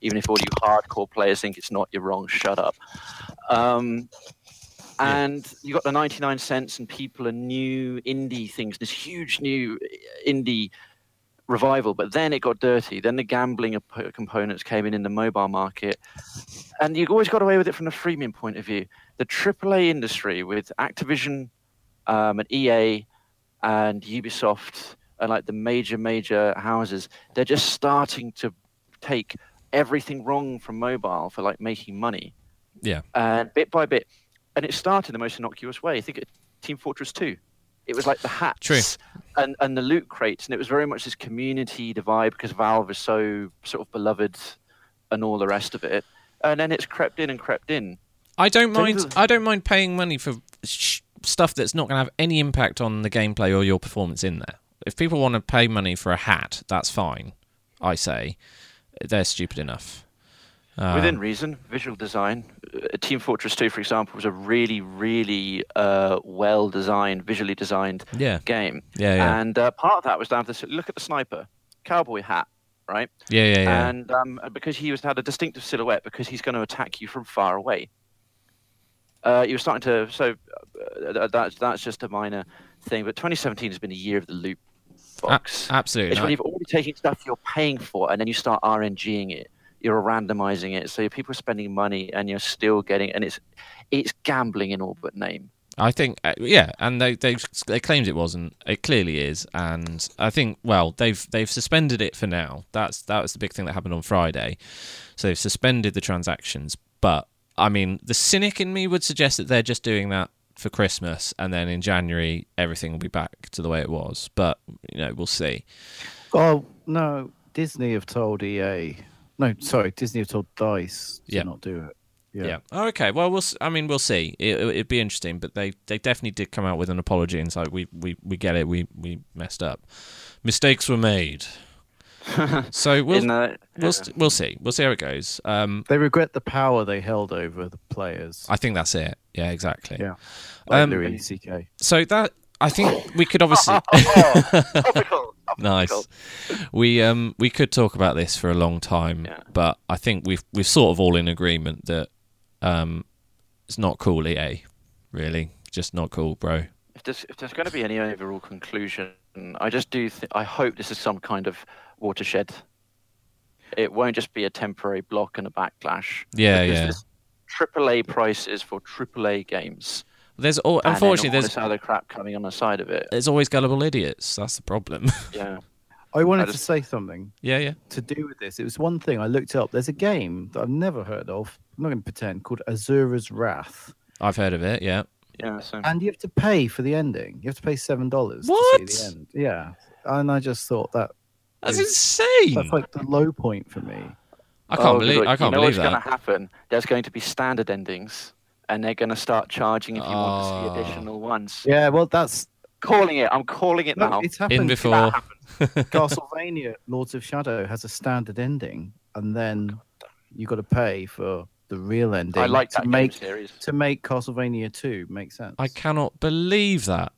Even if all you hardcore players think it's not, you're wrong, shut up. And you got the 99 cents and people and new indie things, this huge new indie revival. But then it got dirty. Then the gambling components came in the mobile market. And you always got away with it from the freemium point of view. The AAA industry with Activision and EA and Ubisoft and like the major houses, they're just starting to take everything wrong from mobile for like making money. Yeah. And bit by bit. And it started the most innocuous way. I think Team Fortress 2. It was like the hats and the loot crates. And it was very much this community divide because Valve is so sort of beloved and all the rest of it. And then it's crept in. I don't mind paying money for stuff that's not going to have any impact on the gameplay or your performance in there. If people want to pay money for a hat, that's fine, I say. They're stupid enough. Within reason, visual design. Team Fortress 2, for example, was a really, really well-designed, visually designed game. Yeah. And part of that was down to this, look at the sniper, cowboy hat, right? Yeah. And because he had a distinctive silhouette, because he's going to attack you from far away. You're starting to... So that's just a minor thing. But 2017 has been a year of the loot box. Absolutely. It's when you've already taken stuff you're paying for, and then you start RNGing it. You're randomizing it, so people are spending money, and you're still getting, and it's gambling in all but name. I think, and they claimed it wasn't. It clearly is, and I think they've suspended it for now. That was the big thing that happened on Friday. So they've suspended the transactions, but I mean, the cynic in me would suggest that they're just doing that for Christmas, and then in January everything will be back to the way it was. But we'll see. Oh no, Disney have told EA. No, sorry, Disney have told DICE to not do it. Yeah. Oh, okay. Well, we'll see. It'd be interesting, but they definitely did come out with an apology and say, we get it. We messed up. Mistakes were made. So we'll see. We'll see how it goes. They regret the power they held over the players. I think that's it. Yeah, exactly. Yeah. Like Louis CK. So that I think we could obviously. Nice. Cool. We could talk about this for a long time, yeah, but I think we're sort of all in agreement that it's not cool, EA. Really, just not cool, bro. If there's going to be any overall conclusion, I just I hope this is some kind of watershed. It won't just be a temporary block and a backlash. Yeah, yeah. AAA prices for AAA games. There's all, unfortunately, there's this other crap coming on the side of it. There's always gullible idiots. That's the problem. Yeah. I wanted to say something. Yeah, yeah. To do with this, it was one thing I looked up. There's a game that I've never heard of. I'm not going to pretend, called Azura's Wrath. I've heard of it. Yeah. Yeah. So. And you have to pay for the ending. You have to pay $7 to see the end. Yeah. And I just thought that's insane. That's like the low point for me. I can't believe that. You know what's going to happen? There's going to be standard endings, and they're going to start charging if you want to see additional ones. Yeah, well, that's... Calling it. I'm calling it now. It's happened. In before. Castlevania, Lords of Shadow, has a standard ending, and then you've got to pay for the real ending. I like that series. To make Castlevania 2 make sense. I cannot believe that.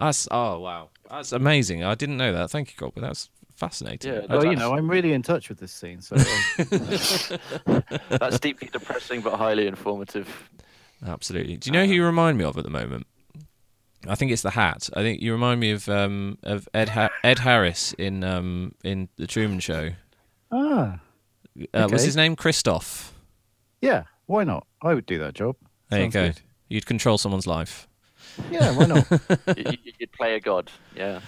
Oh, wow. That's amazing. I didn't know that. Thank you, Goldberg. That's... fascinating. Yeah, well, you know, I'm really in touch with this scene, so that's deeply depressing but highly informative. Absolutely. Do you know who you remind me of at the moment? I think it's the Hat. I think you remind me of Ed Harris in The Truman Show. Ah, okay. What's his name? Christoph. Yeah, why not? I would do that job. There Sounds you go. Good. You'd control someone's life. Yeah, why not? You'd play a god. Yeah.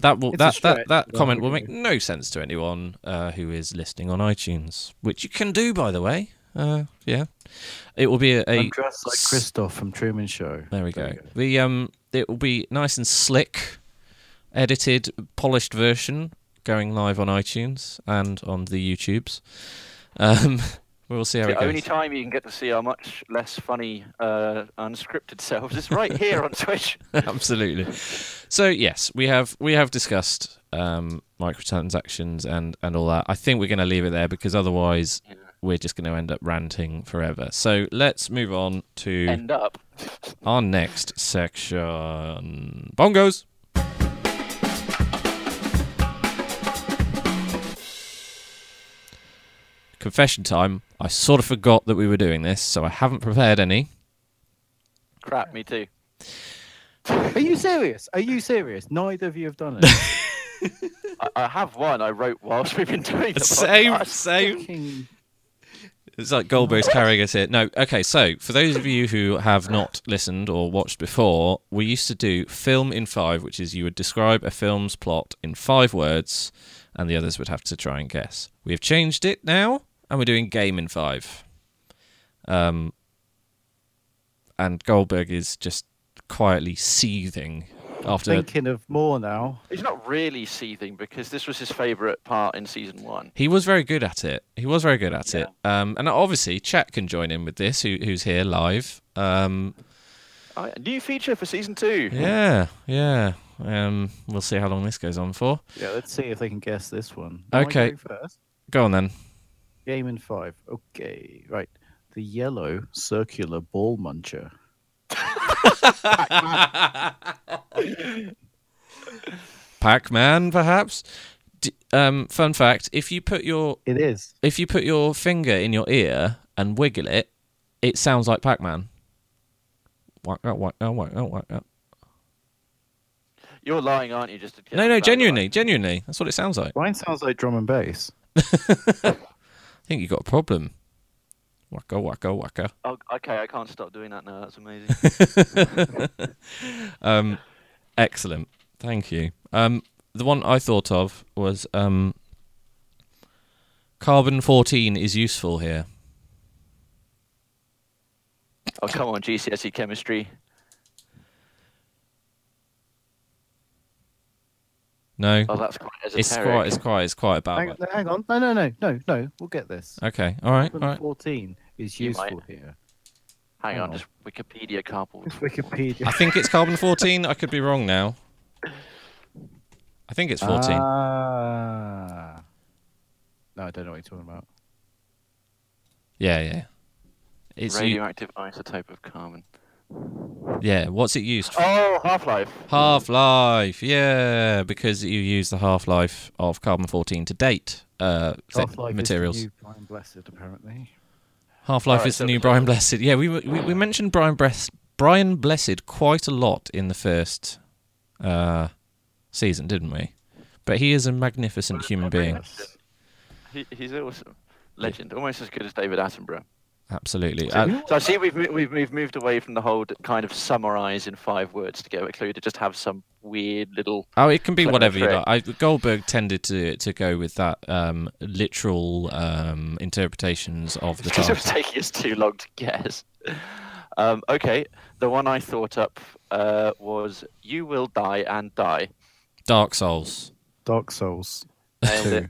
That comment will make no sense to anyone who is listening on iTunes, which you can do, by the way. Yeah, it will be I'm dressed like Christoph from Truman Show. There we go. It will be nice and slick, edited, polished version going live on iTunes and on the YouTubes. We'll see how it goes. The only time you can get to see our much less funny, unscripted selves is right here on Twitch. Absolutely. So yes, we have discussed microtransactions and all that. I think we're going to leave it there because otherwise we're just going to end up ranting forever. So let's move on to our next section. Bongos. Confession time. I sort of forgot that we were doing this, so I haven't prepared any. Crap, me too. Are you serious? Neither of you have done it. I have one I wrote whilst we've been doing the podcast. Same. It's like Goldberg's carrying us here. No, okay, so for those of you who have not listened or watched before, we used to do Film in 5, which is you would describe a film's plot in 5 words, and the others would have to try and guess. We have changed it now, and we're doing Game in 5. And Goldberg is just quietly seething after... Thinking of more now. He's not really seething, because this was his favourite part in Season 1. He was very good at it. And obviously, chat can join in with this, who's here live. New feature for Season 2. Yeah. We'll see how long this goes on for. Yeah, let's see if they can guess this one. Okay. Go on then. Game in 5. Okay, right. The yellow circular ball muncher. Pac-Man, perhaps. Fun fact: if you put your finger in your ear and wiggle it, it sounds like Pac-Man. Whack out. You're lying, aren't you? No, genuinely. That's what it sounds like. Mine sounds like drum and bass. I think you got a problem. Wacko, wacko, wacko. Oh, okay, I can't stop doing that now. That's amazing. Excellent. Thank you. The one I thought of was carbon-14 is useful here. Oh, come on, GCSE chemistry. No. Oh, that's quite esoteric. It's quite a bad one. Hang on. No. We'll get this. Okay. All right. 14 is useful here. Hang on. Just Wikipedia carbon. I think it's carbon 14. I could be wrong now. I think it's 14. No, I don't know what you're talking about. Yeah. It's radioactive isotope of carbon. Yeah, what's it used for? Oh, Half-Life. Half-Life, yeah, because you use the Half-Life of Carbon-14 to date materials. Half-Life is the new Brian Blessed, apparently. Half-Life is the new Brian Blessed. Yeah, we mentioned Brian Blessed quite a lot in the first season, didn't we? But he is a magnificent human being. He's awesome. Legend. Almost as good as David Attenborough. Absolutely. So I see we've moved away from the whole kind of summarise in 5 words to get a clue to just have some weird little... Oh, it can be whatever you like. Goldberg tended to go with that literal interpretations of the title. Because it was taking us too long to guess. Okay, the one I thought up was You Will Die and Die. Dark Souls. Dark Souls 2.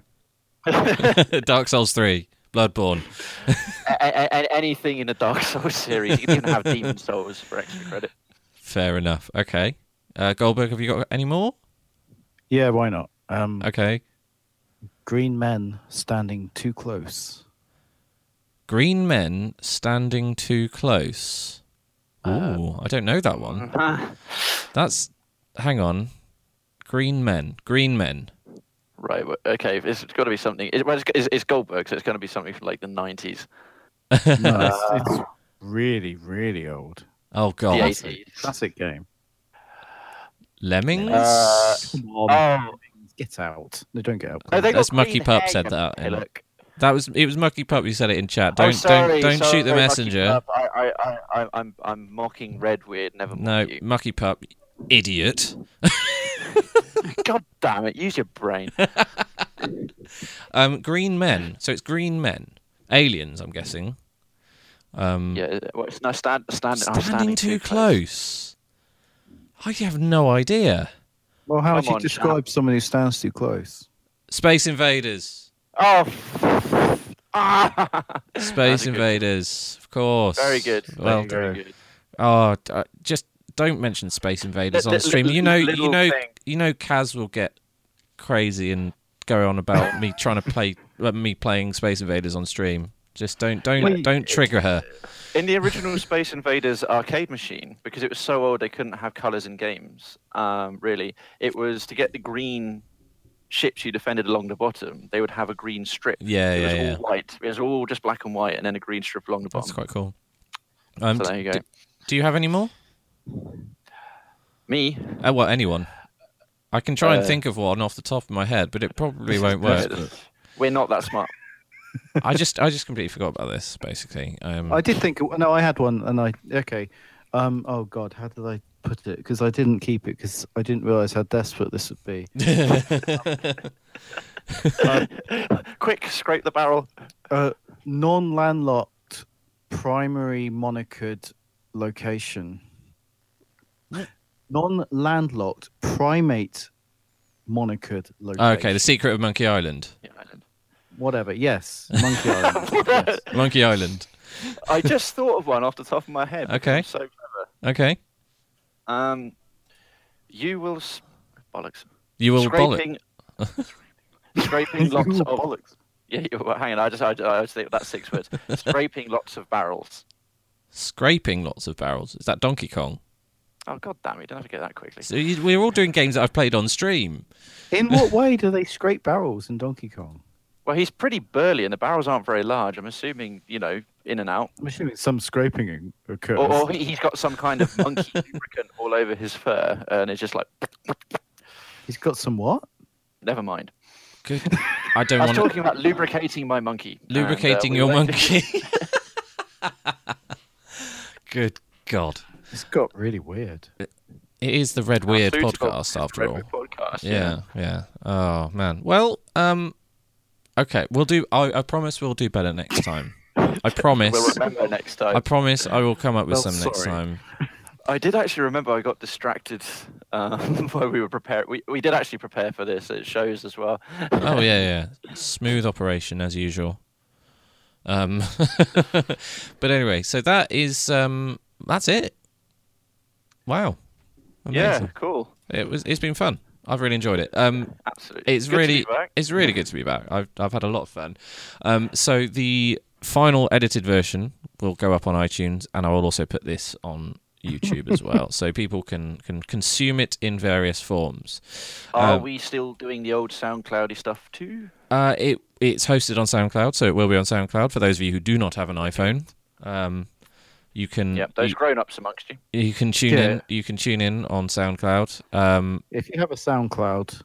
Dark Souls 3. Bloodborne. Anything in the Dark Souls series. You can have Demon Souls for extra credit. Fair enough. Okay. Goldberg, have you got any more? Yeah, why not? Okay. Green men standing too close. Green men standing too close. Ooh, I don't know that one. That's... Hang on. Green men. Green men. Right, okay, it's got to be something... It's Goldberg, so it's going to be something from, like, the 90s. No, it's really, really old. Oh, God. The 80s. Classic game. Lemmings? Come on. Get out. No, don't get out. No, that's Mucky Pup said that. Hey, look. It was Mucky Pup who said it in chat. Don't shoot the messenger. I'm mocking RedWeird, never mind. No, Mucky Pup, idiot. God damn it! Use your brain. Green men. So it's green men. Aliens, I'm guessing. Yeah. Well, it's no, standing too close. I have no idea. Well, how would you describe someone who stands too close? Space Invaders. Oh. Space Invaders, of course. Very good. Well, very good. Oh, just don't mention Space Invaders on the stream. You know, Kaz will get crazy and go on about me trying to play me playing Space Invaders on stream. Just don't trigger her. In the original Space Invaders arcade machine, because it was so old, they couldn't have colours in games. Really, it was to get the green ships you defended along the bottom. They would have a green strip. Yeah, yeah, it was all white. It was all just black and white, and then a green strip along the bottom. That's quite cool. So there you go. Do you have any more? Me? Well, anyone. I can try and think of one off the top of my head, but it probably won't work. We're not that smart. I just completely forgot about this. Basically, I did think. No, I had one, and okay. Oh God, how did I put it? Because I didn't keep it because I didn't realise how desperate this would be. Quick, scrape the barrel. Non-landlocked, primary monikered location. Non-landlocked primate monikered location. Okay, The Secret of Monkey Island. Yeah, whatever, yes. Monkey Island. Yes. Monkey Island. I just thought of one off the top of my head. Okay. So clever. Okay. Bollocks. You will bollocks. Scraping lots of bollocks. Yeah, hang on, I just think that's 6 words. Scraping lots of barrels. Scraping lots of barrels? Is that Donkey Kong? Oh, God damn it, don't have to get that quickly. So we're all doing games that I've played on stream. In what way do they scrape barrels in Donkey Kong? Well, he's pretty burly and the barrels aren't very large. I'm assuming, you know, in and out. I'm assuming some scraping occurs. Or he's got some kind of monkey lubricant all over his fur and it's just like... He's got some what? Never mind. Good. I was talking about lubricating my monkey. Lubricating your monkey. Good God. It's got really weird. It is the Red Weird podcast, after all. Podcast, yeah. Oh man. Well, okay, we'll do. I promise we'll do better next time. I promise. We'll remember next time. I promise I will come up with some next time. I did actually remember I got distracted while we were preparing. We did actually prepare for this. It shows as well. Oh yeah. Smooth operation as usual. But anyway, so that is that's it. Wow. Amazing. Yeah, cool. It's been fun. I've really enjoyed it. Absolutely. It's really good to be back. I've had a lot of fun. So the final edited version will go up on iTunes and I will also put this on YouTube as well, so people can consume it in various forms. Are we still doing the old SoundCloudy stuff too? It's hosted on SoundCloud, so it will be on SoundCloud for those of you who do not have an iPhone. You can those grown-ups amongst you. You can tune in. You can tune in on SoundCloud. If you have a SoundCloud,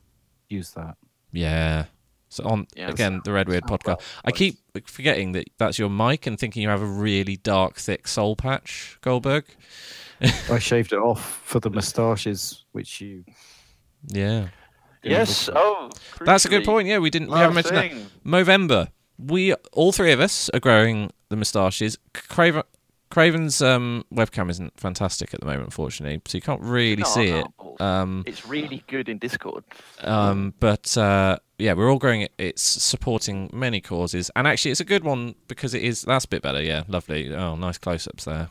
use that. Yeah. So on again, the RedWeird podcast. I keep forgetting that that's your mic and thinking you have a really dark, thick soul patch, Goldberg. I shaved it off for the moustaches, which you. Yeah. Yes. Oh, that's a good point. Yeah, we didn't. We haven't mentioned that. Movember. We all three of us are growing the moustaches. Craven's webcam isn't fantastic at the moment, unfortunately, so you can't really see it. It's really good in Discord. Yeah, we're all growing it. It's supporting many causes, and actually, it's a good one because it is. That's a bit better. Yeah, lovely. Oh, nice close-ups there.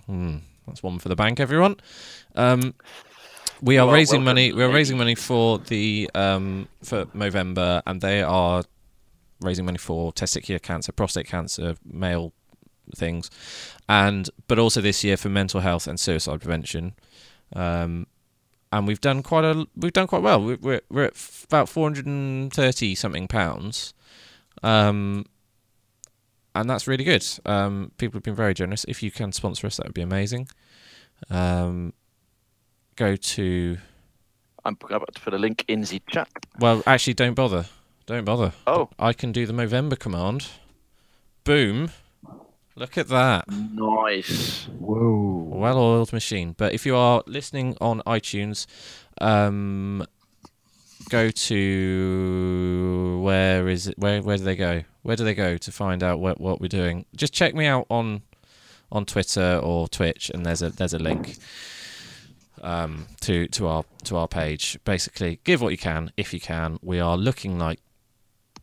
That's one for the bank, everyone. We are raising money. We are raising money for the for Movember, and they are raising money for testicular cancer, prostate cancer, male things, and but also this year for mental health and suicide prevention. And we've done quite well. We're at about 430 something pounds, and that's really good. People have been very generous. If you can sponsor us, that would be amazing. Go to. I'm about to put a link in the chat. Well, actually, don't bother. Oh, I can do the Movember command. Boom. Look at that. Nice. Whoa. Well-oiled machine. But if you are listening on iTunes, go to... Where is it? Where do they go? Where do they go to find out what we're doing? Just check me out on Twitter or Twitch, and there's a link to our page. Basically, give what you can, if you can. We are looking like...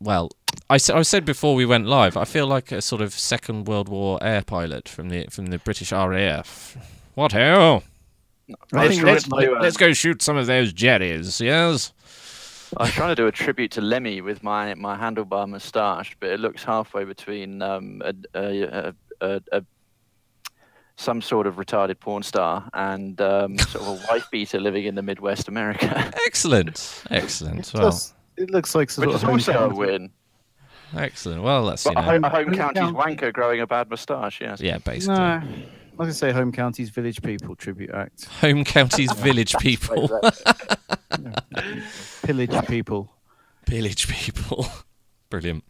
Well... I said before we went live, I feel like a sort of Second World War air pilot from the British RAF. What hell? Let's go shoot some of those jetties, yes? I was trying to do a tribute to Lemmy with my handlebar moustache, but it looks halfway between some sort of retarded porn star and sort of a wife beater living in the Midwest America. Excellent. Well, it looks like sort of also a win. Excellent. Well, that's home county's wanker growing a bad moustache. Yes. Yeah, basically. No, like I say, home county's village people tribute act. Home county's village people. Pillage people. Brilliant.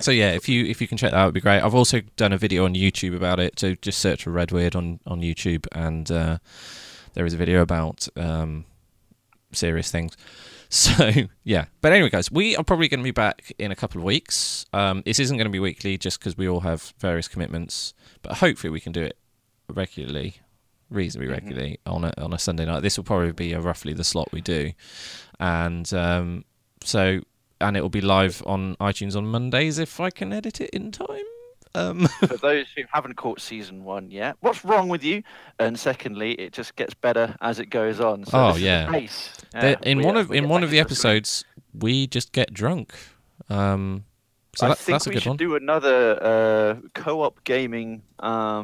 So yeah, if you can check that out, it'd be great. I've also done a video on YouTube about it. So just search for RedWeird on YouTube, and there is a video about serious things. So, yeah. But anyway, guys, we are probably going to be back in a couple of weeks. This isn't going to be weekly just because we all have various commitments. But hopefully we can do it reasonably regularly, on a Sunday night. This will probably be roughly the slot we do. And so it will be live on iTunes on Mondays if I can edit it in time. For those who haven't caught season 1 yet, what's wrong with you? And secondly, it just gets better as it goes on. So in one of the episodes, we just get drunk. So I think that's a good one. We should do another co-op gaming,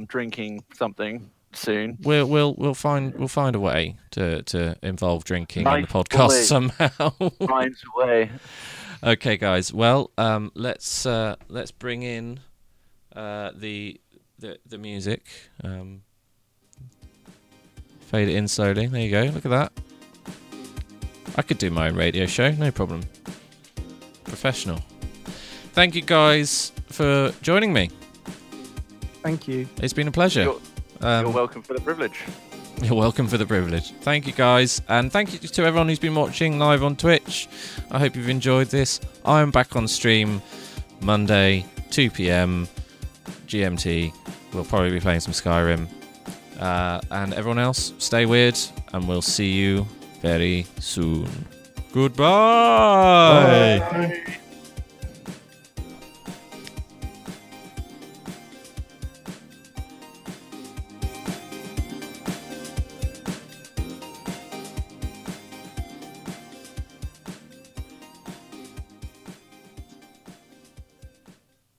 drinking something soon. We'll find a way to involve drinking in the podcast somehow. Finds a way. Okay, guys. Well, let's bring in. The music, fade it in slowly. There you go. Look at that. I could do my own radio show, no problem. Professional. Thank you guys for joining me. Thank you. It's been a pleasure. You're welcome for the privilege. Thank you guys, and thank you to everyone who's been watching live on Twitch. I hope you've enjoyed this. I'm back on stream Monday 2 p.m. GMT. We'll probably be playing some Skyrim, and everyone else, stay weird, and we'll see you very soon. Goodbye. Bye.